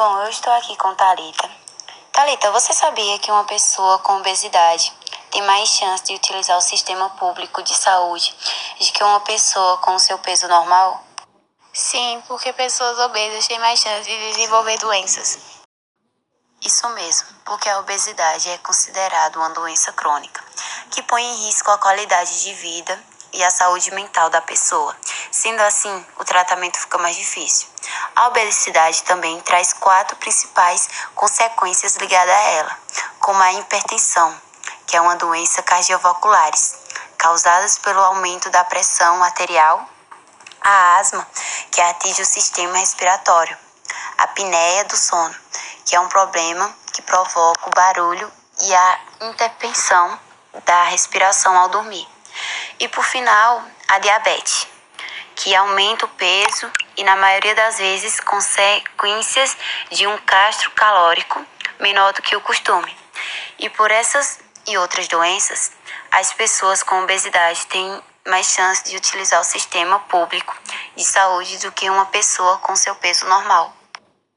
Bom, eu estou aqui com Thalita. Thalita, você sabia que uma pessoa com obesidade tem mais chance de utilizar o sistema público de saúde do que uma pessoa com o seu peso normal? Sim, porque pessoas obesas têm mais chance de desenvolver doenças. Isso mesmo, porque a obesidade é considerada uma doença crônica, que põe em risco a qualidade de vida e a saúde mental da pessoa. Sendo assim, o tratamento fica mais difícil. A obesidade também traz 4 principais consequências ligadas a ela, como a hipertensão, que é uma doença cardiovascular, causadas pelo aumento da pressão arterial, a asma, que atinge o sistema respiratório, a apneia do sono, que é um problema que provoca o barulho e a interrupção da respiração ao dormir. E por final, a diabetes, que aumenta o peso e na maioria das vezes consequências de um gasto calórico menor do que o costume. E por essas e outras doenças, as pessoas com obesidade têm mais chance de utilizar o sistema público de saúde do que uma pessoa com seu peso normal.